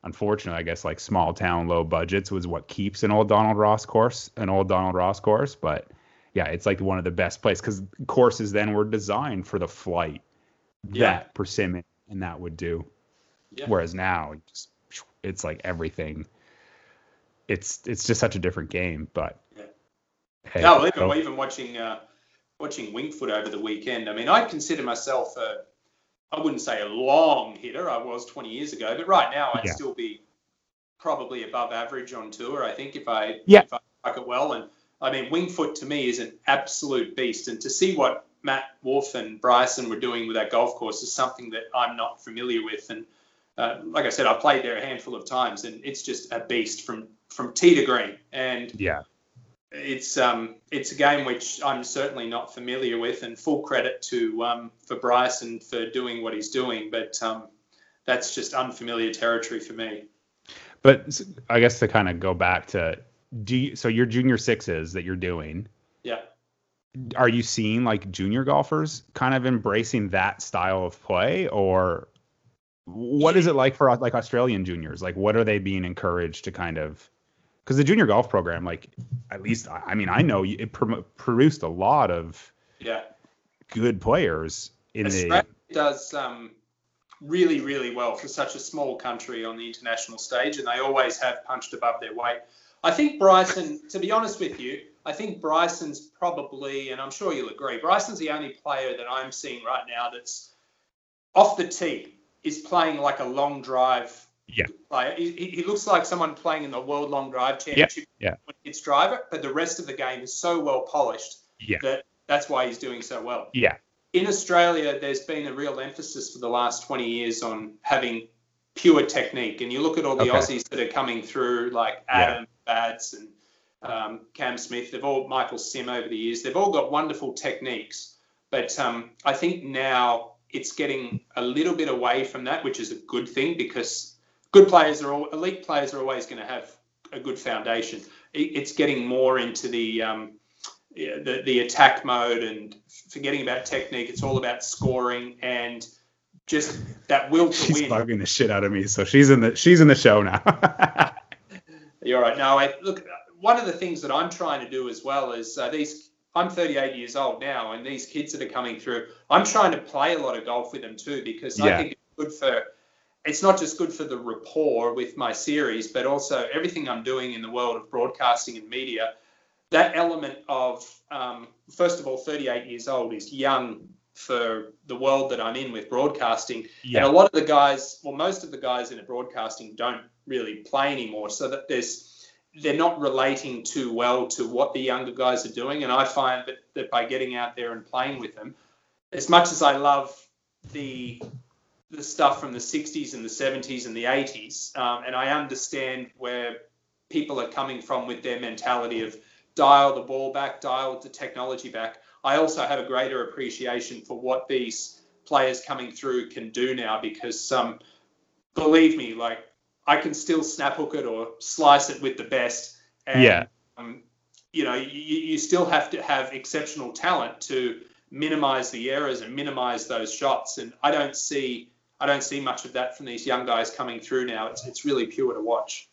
Unfortunately, I guess like small town, low budgets was what keeps an old Donald Ross course. But yeah, it's like one of the best places because courses then were designed for the flight that Persimmon and that would do. Yeah. Whereas now it's like everything. It's just such a different game. But hey, no, even watching Wingfoot over the weekend. I mean, I consider myself I wouldn't say a long hitter. I was 20 years ago, but right now I'd still be probably above average on tour. I think if I like it well, and I mean, Wingfoot to me is an absolute beast. And to see what Matt Wolf and Bryson were doing with that golf course is something that I'm not familiar with. And like I said, I've played there a handful of times, and it's just a beast from tee to green. And it's a game which I'm certainly not familiar with, and full credit to for Bryson for doing what he's doing, but that's just unfamiliar territory for me. But I guess to kind of go back to so your junior sixes that you're doing, are you seeing like junior golfers kind of embracing that style of play, or what is it like for like Australian juniors? Like, what are they being encouraged to kind of? Because the junior golf program, like, at least, I mean, I know it produced a lot of good players. Australia does really, really well for such a small country on the international stage, and they always have punched above their weight. I think Bryson, to be honest with you, I think Bryson's probably, and I'm sure you'll agree, Bryson's the only player that I'm seeing right now that's off the tee is playing like a long drive Yeah. Player. He looks like someone playing in the World Long Drive Championship when it's driver, but the rest of the game is so well polished that that's why he's doing so well. Yeah. In Australia, there's been a real emphasis for the last 20 years on having pure technique. And you look at all the Aussies that are coming through, like Adam Bads and Cam Smith, they've all, Michael Sim over the years, they've all got wonderful techniques. But I think now it's getting a little bit away from that, which is a good thing because good players are all, elite players are always going to have a good foundation. It's getting more into the attack mode and forgetting about technique. It's all about scoring and just that will to she's win. She's bugging the shit out of me, so she's in the show now. You're right. No, look, one of the things that I'm trying to do as well is I'm 38 years old now, and these kids that are coming through, I'm trying to play a lot of golf with them too because I think it's good for. It's not just good for the rapport with my series, but also everything I'm doing in the world of broadcasting and media. That element of, first of all, 38 years old is young for the world that I'm in with broadcasting. Yeah. And a lot of the guys, well, most of the guys in broadcasting don't really play anymore. So that they're not relating too well to what the younger guys are doing. And I find that by getting out there and playing with them, as much as I love the stuff from the 60s and the 70s and the 80s, and I understand where people are coming from with their mentality of dial the ball back, dial the technology back. I also have a greater appreciation for what these players coming through can do now because, believe me, like I can still snap hook it or slice it with the best. And, you know, you still have to have exceptional talent to minimize the errors and minimize those shots. And I don't see much of that from these young guys coming through now. It's really pure to watch.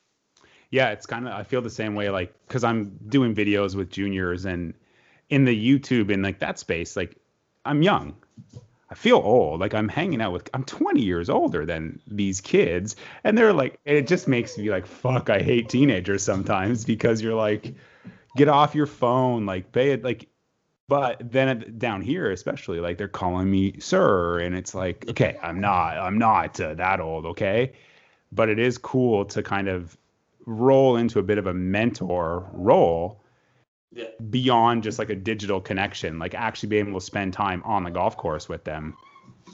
Yeah, it's kind of, I feel the same way, like, because I'm doing videos with juniors and in the YouTube and like that space, like I'm young. I feel old. Like I'm hanging out with, I'm 20 years older than these kids. And they're like, it just makes me like, fuck, I hate teenagers sometimes because you're like, get off your phone, like pay it, like. But then down here, especially, like they're calling me sir, and it's like, okay, I'm not that old, okay? But it is cool to kind of roll into a bit of a mentor role beyond just like a digital connection, like actually being able to spend time on the golf course with them.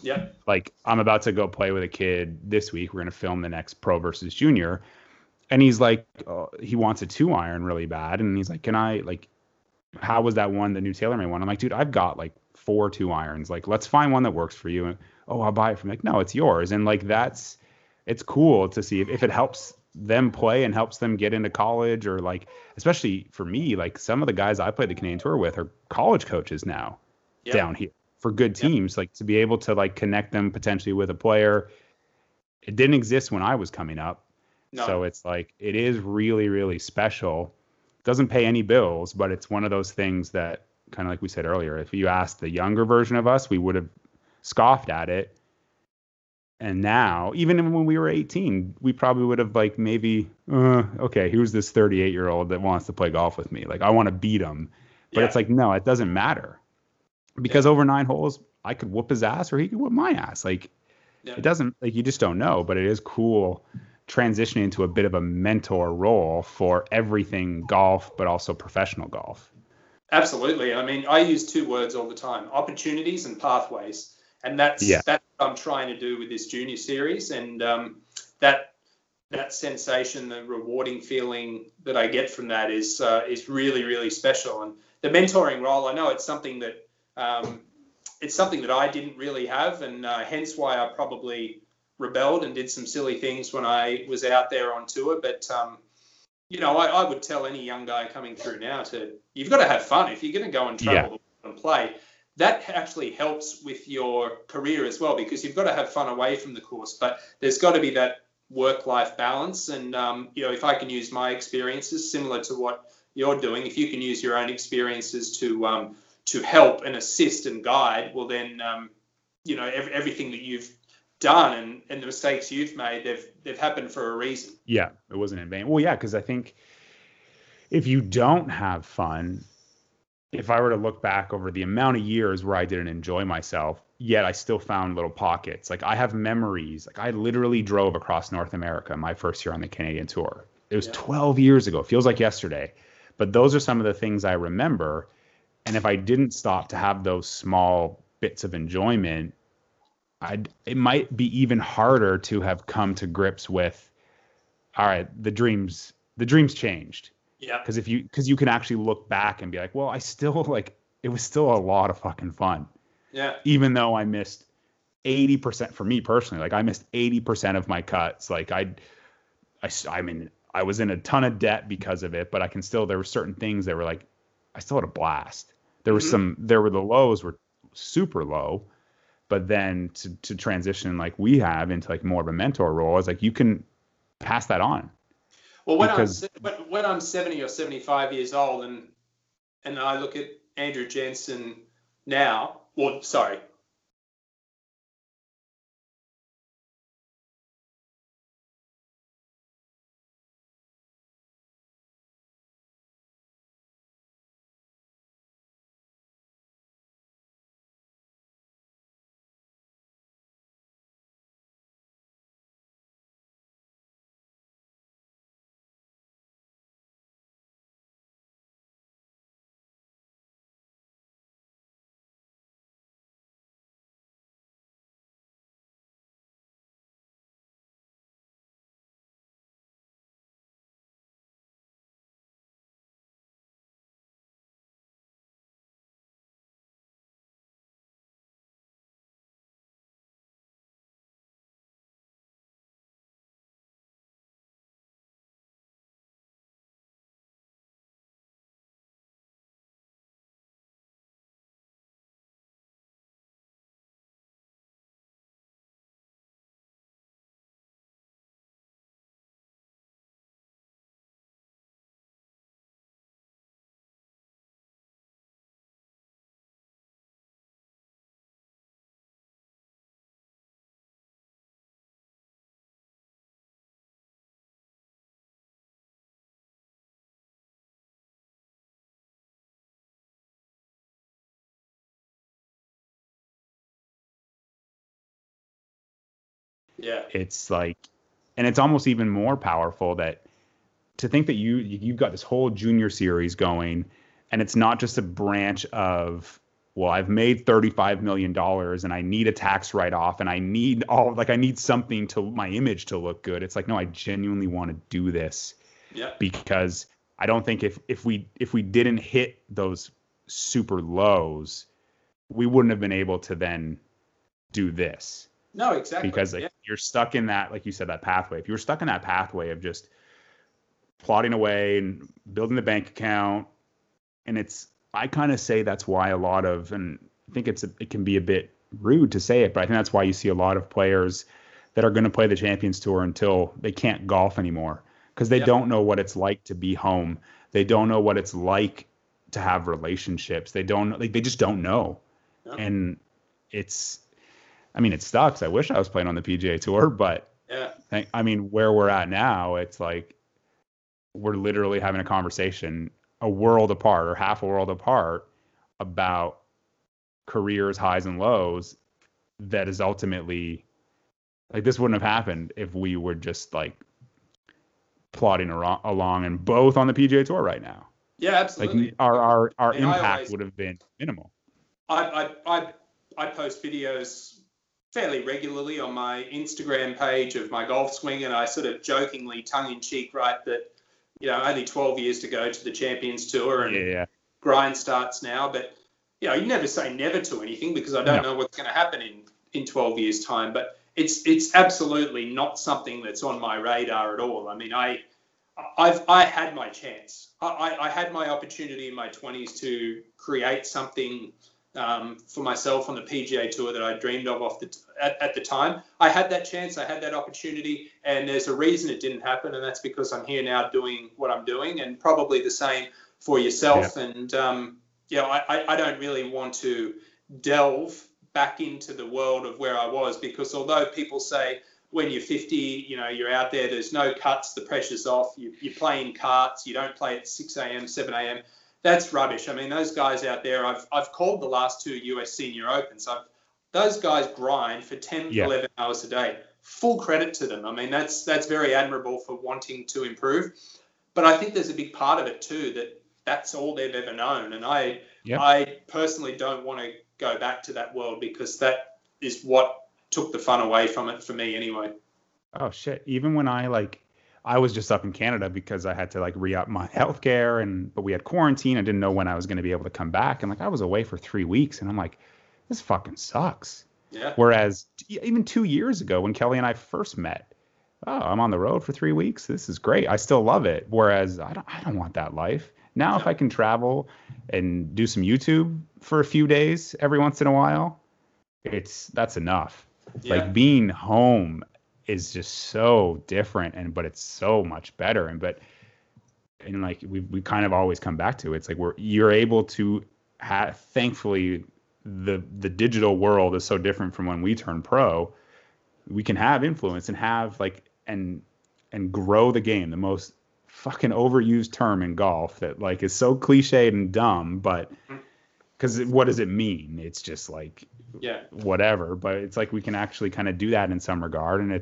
Yeah. Like I'm about to go play with a kid this week. We're going to film the next pro versus junior. And he's like, he wants a 2-iron really bad. And he's like, can I like, how was that one, the new TaylorMade one? I'm like, dude, I've got like 4 2-irons. Like, let's find one that works for you. And, oh, I'll buy it from like, no, it's yours. And like, it's cool to see if it helps them play and helps them get into college or like, especially for me, like some of the guys I played the Canadian Tour with are college coaches now down here for good teams. Like to be able to like connect them potentially with a player. It didn't exist when I was coming up. No. So it's like, it is really, really special. Doesn't pay any bills, but it's one of those things that kind of like we said earlier, if you asked the younger version of us, we would have scoffed at it. And now, even when we were 18, we probably would have like maybe, okay, here's this 38-year-old that wants to play golf with me. Like I want to beat him. But it's like, no, it doesn't matter. Because over 9 holes, I could whoop his ass or he could whoop my ass. Like it doesn't, like you just don't know, but it is cool transitioning into a bit of a mentor role for everything golf, but also professional golf. Absolutely. I mean, I use 2 words all the time, opportunities and pathways. And that's what I'm trying to do with this junior series. And that sensation, the rewarding feeling that I get from that is really, really special. And the mentoring role, I know it's something that I didn't really have, and hence why I probably rebelled and did some silly things when I was out there on tour. But you know, I would tell any young guy coming through now to, you've got to have fun. If you're going to go and travel and play, that actually helps with your career as well, because you've got to have fun away from the course, but there's got to be that work-life balance. And you know, if I can use my experiences similar to what you're doing, if you can use your own experiences to help and assist and guide, well then you know, everything that you've done and the mistakes you've made, they've happened for a reason. Yeah, it wasn't in vain. Well, yeah, because I think if you don't have fun, if I were to look back over the amount of years where I didn't enjoy myself, yet I still found little pockets. Like, I have memories. Like, I literally drove across North America my first year on the Canadian Tour. It was 12 years ago. It feels like yesterday. But those are some of the things I remember. And if I didn't stop to have those small bits of enjoyment, it might be even harder to have come to grips with, all right, the dreams changed. Yeah. Because you can actually look back and be like, well, I still, like, it was still a lot of fucking fun. Yeah. Even though I missed 80%, for me personally, like, I missed 80% of my cuts. Like, I mean, I was in a ton of debt because of it, but I can still, there were certain things that were like, I still had a blast. There was the lows were super low, but then to transition, like we have, into like more of a mentor role, it's like, you can pass that on. Well, when I'm 70 or 75 years old and I look at Andrew Jensen now, well, sorry. Yeah, it's like, and it's almost even more powerful that to think that you've got this whole junior series going, and it's not just a branch of, well, I've made $35 million and I need a tax write-off and I need all, like, I need something to my image to look good. It's like, no, I genuinely want to do this. Yeah, because I don't think if we didn't hit those super lows, we wouldn't have been able to then do this. No, exactly. Because you're stuck in that, like you said, that pathway. If you were stuck in that pathway of just plodding away and building the bank account, and I kind of say that's why a lot of, and I think it can be a bit rude to say it, but I think that's why you see a lot of players that are going to play the Champions Tour until they can't golf anymore, because they don't know what it's like to be home. They don't know what it's like to have relationships. They don't, like, they just don't know. Yep. And it's, I mean, it sucks. I wish I was playing on the PGA Tour, but I mean, where we're at now, it's like we're literally having a conversation a world apart or half a world apart about careers, highs and lows. That is ultimately, like, this wouldn't have happened if we were just like plodding along and both on the PGA Tour right now. Yeah, absolutely. Like, our impact would have been minimal. I post videos fairly regularly on my Instagram page of my golf swing, and I sort of jokingly, tongue-in-cheek, write that, you know, only 12 years to go to the Champions Tour, and grind starts now. But, you know, you never say never to anything, because I don't know what's going to happen in 12 years' time. But it's absolutely not something that's on my radar at all. I mean, I had my chance. I had my opportunity in my 20s to create something for myself on the PGA Tour that I dreamed of at the time. I had that chance, I had that opportunity, and there's a reason it didn't happen, and that's because I'm here now doing what I'm doing, and probably the same for yourself. Yeah. And I don't really want to delve back into the world of where I was, because although people say when you're 50, you know, you're out there, there's no cuts, the pressure's off, you're playing carts, you don't play at 6 a.m., 7 a.m., that's rubbish. I mean, those guys out there, I've called the last two US Senior Opens. Those guys grind for 10, 11 hours a day. Full credit to them. I mean, that's very admirable for wanting to improve. But I think there's a big part of it too that's all they've ever known. And I personally don't want to go back to that world, because that is what took the fun away from it for me anyway. Oh, shit. Even when I was just up in Canada because I had to re-up my healthcare, but we had quarantine. I didn't know when I was going to be able to come back. And I was away for 3 weeks, and I'm like, this fucking sucks. Yeah. Whereas even 2 years ago when Kelly and I first met, oh, I'm on the road for 3 weeks. This is great. I still love it. Whereas I don't want that life. Now, if I can travel and do some YouTube for a few days every once in a while, that's enough. Yeah. Being home is just so different, but it's so much better. And we kind of always come back to it. It's you're able to have, thankfully, the digital world is so different from when we turned pro. We can have influence and have and grow the game. The most fucking overused term in golf that is so cliched and dumb, but because what does it mean? It's just whatever, but it's we can actually kind of do that in some regard. And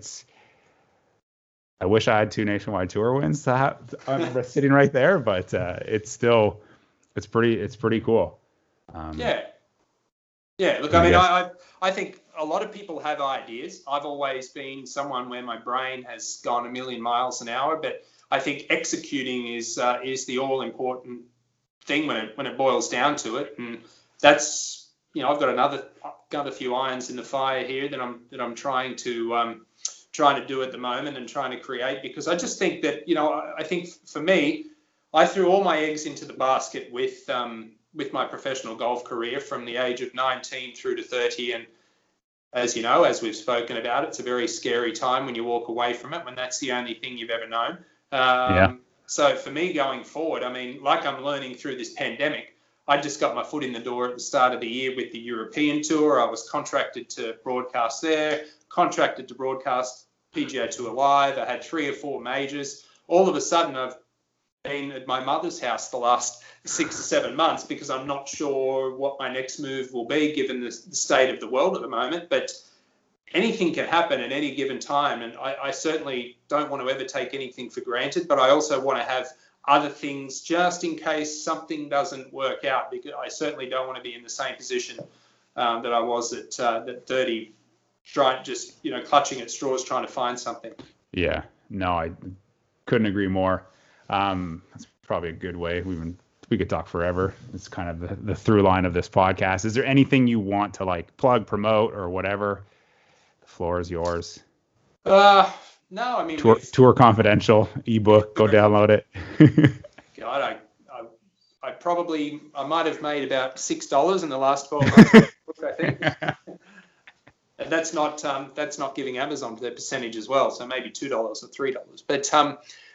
I wish I had two Nationwide Tour wins to have. I'm sitting right there, but it's still, it's pretty cool. Look, I mean, I think a lot of people have ideas. I've always been someone where my brain has gone a million miles an hour, but I think executing is the all-important thing when it boils down to it, and that's I've got another few irons in the fire here that I'm trying to do at the moment and trying to create, because I just think that I think for me, I threw all my eggs into the basket with my professional golf career from the age of 19 through to 30, and as you know, as we've spoken about, it's a very scary time when you walk away from it when that's the only thing you've ever known. So for me going forward, I mean, I'm learning through this pandemic, I just got my foot in the door at the start of the year with the European Tour. I was contracted to broadcast there, contracted to broadcast PGA Tour Live. I had 3 or 4 majors. All of a sudden, I've been at my mother's house the last 6 or 7 months because I'm not sure what my next move will be given the state of the world at the moment. But anything can happen at any given time, and I certainly don't want to ever take anything for granted, but I also want to have other things just in case something doesn't work out, because I certainly don't want to be in the same position that I was at 30, clutching at straws trying to find something. Yeah, no, I couldn't agree more. That's probably a good way. We could talk forever. It's kind of the through line of this podcast. Is there anything you want to plug, promote, or whatever? Floor is yours. No, I mean, Tour Confidential ebook, go download it. God, I might have made about $6 in the last 12 months, I think. And that's not giving Amazon their percentage as well, so maybe $2 or $3. But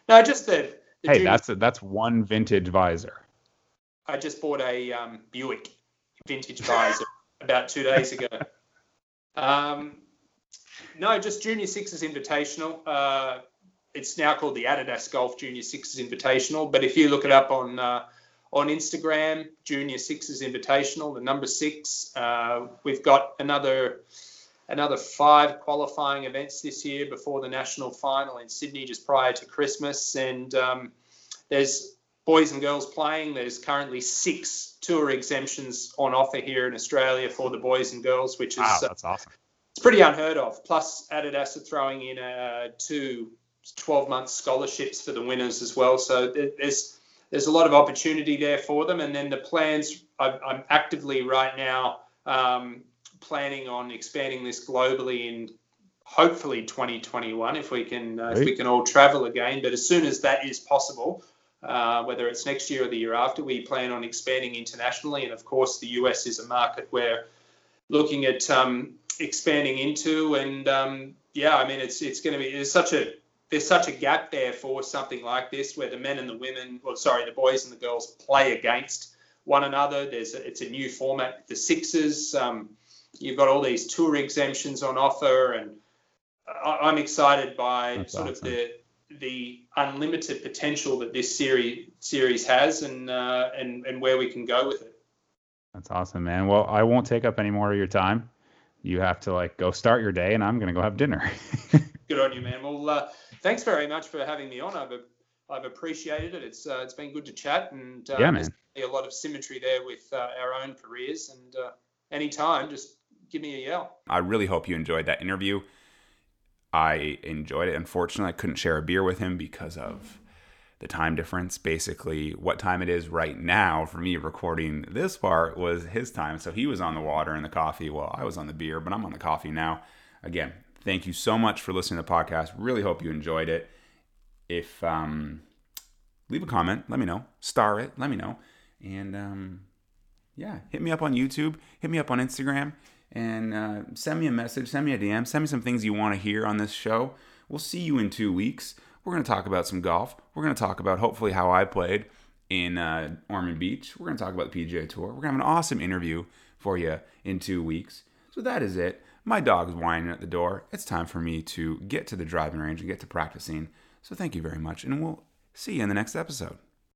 no, just the hey, that's one vintage visor. I just bought a Buick vintage visor about 2 days ago. No, just Junior Sixes Invitational. It's now called the Adidas Golf Junior Sixes Invitational. But if you look it up on Instagram, Junior Sixes Invitational, the number 6. We've got another 5 qualifying events this year before the national final in Sydney just prior to Christmas. And there's boys and girls playing. There's currently 6 tour exemptions on offer here in Australia for the boys and girls, which is that's awesome. It's pretty unheard of. Plus, Adidas are throwing in 2 12-month scholarships for the winners as well. So there's a lot of opportunity there for them. And then the plans, I'm actively right now planning on expanding this globally in hopefully 2021 if we can all travel again. But as soon as that is possible, whether it's next year or the year after, we plan on expanding internationally. And, of course, the US is a market we're looking at expanding into, and I mean, it's going to be there's such a gap there for something like this where the men and the women, the boys and the girls play against one another. It's a new format, the sixes. You've got all these tour exemptions on offer, and I'm excited by That's sort awesome. Of the the unlimited potential that this series has, and where we can go with it. That's awesome, man. Well, I won't take up any more of your time. You have to go start your day, and I'm going to go have dinner. Good on you, man. Well, thanks very much for having me on. I've appreciated it. It's been good to chat, and yeah, man. There's a lot of symmetry there with our own careers, and anytime, just give me a yell. I really hope you enjoyed that interview. I enjoyed it. Unfortunately, I couldn't share a beer with him because of the time difference. Basically, what time it is right now for me recording this part was his time. So he was on the water and the coffee. Well, I was on the beer, but I'm on the coffee now. Again, thank you so much for listening to the podcast. Really hope you enjoyed it. If leave a comment, let me know. Star it, let me know. And yeah, hit me up on YouTube. Hit me up on Instagram. And send me a message, send me a DM, send me some things you want to hear on this show. We'll see you in 2 weeks. We're going to talk about some golf. We're going to talk about hopefully how I played in Ormond Beach. We're going to talk about the PGA Tour. We're going to have an awesome interview for you in 2 weeks. So that is it. My dog is whining at the door. It's time for me to get to the driving range and get to practicing. So thank you very much, and we'll see you in the next episode.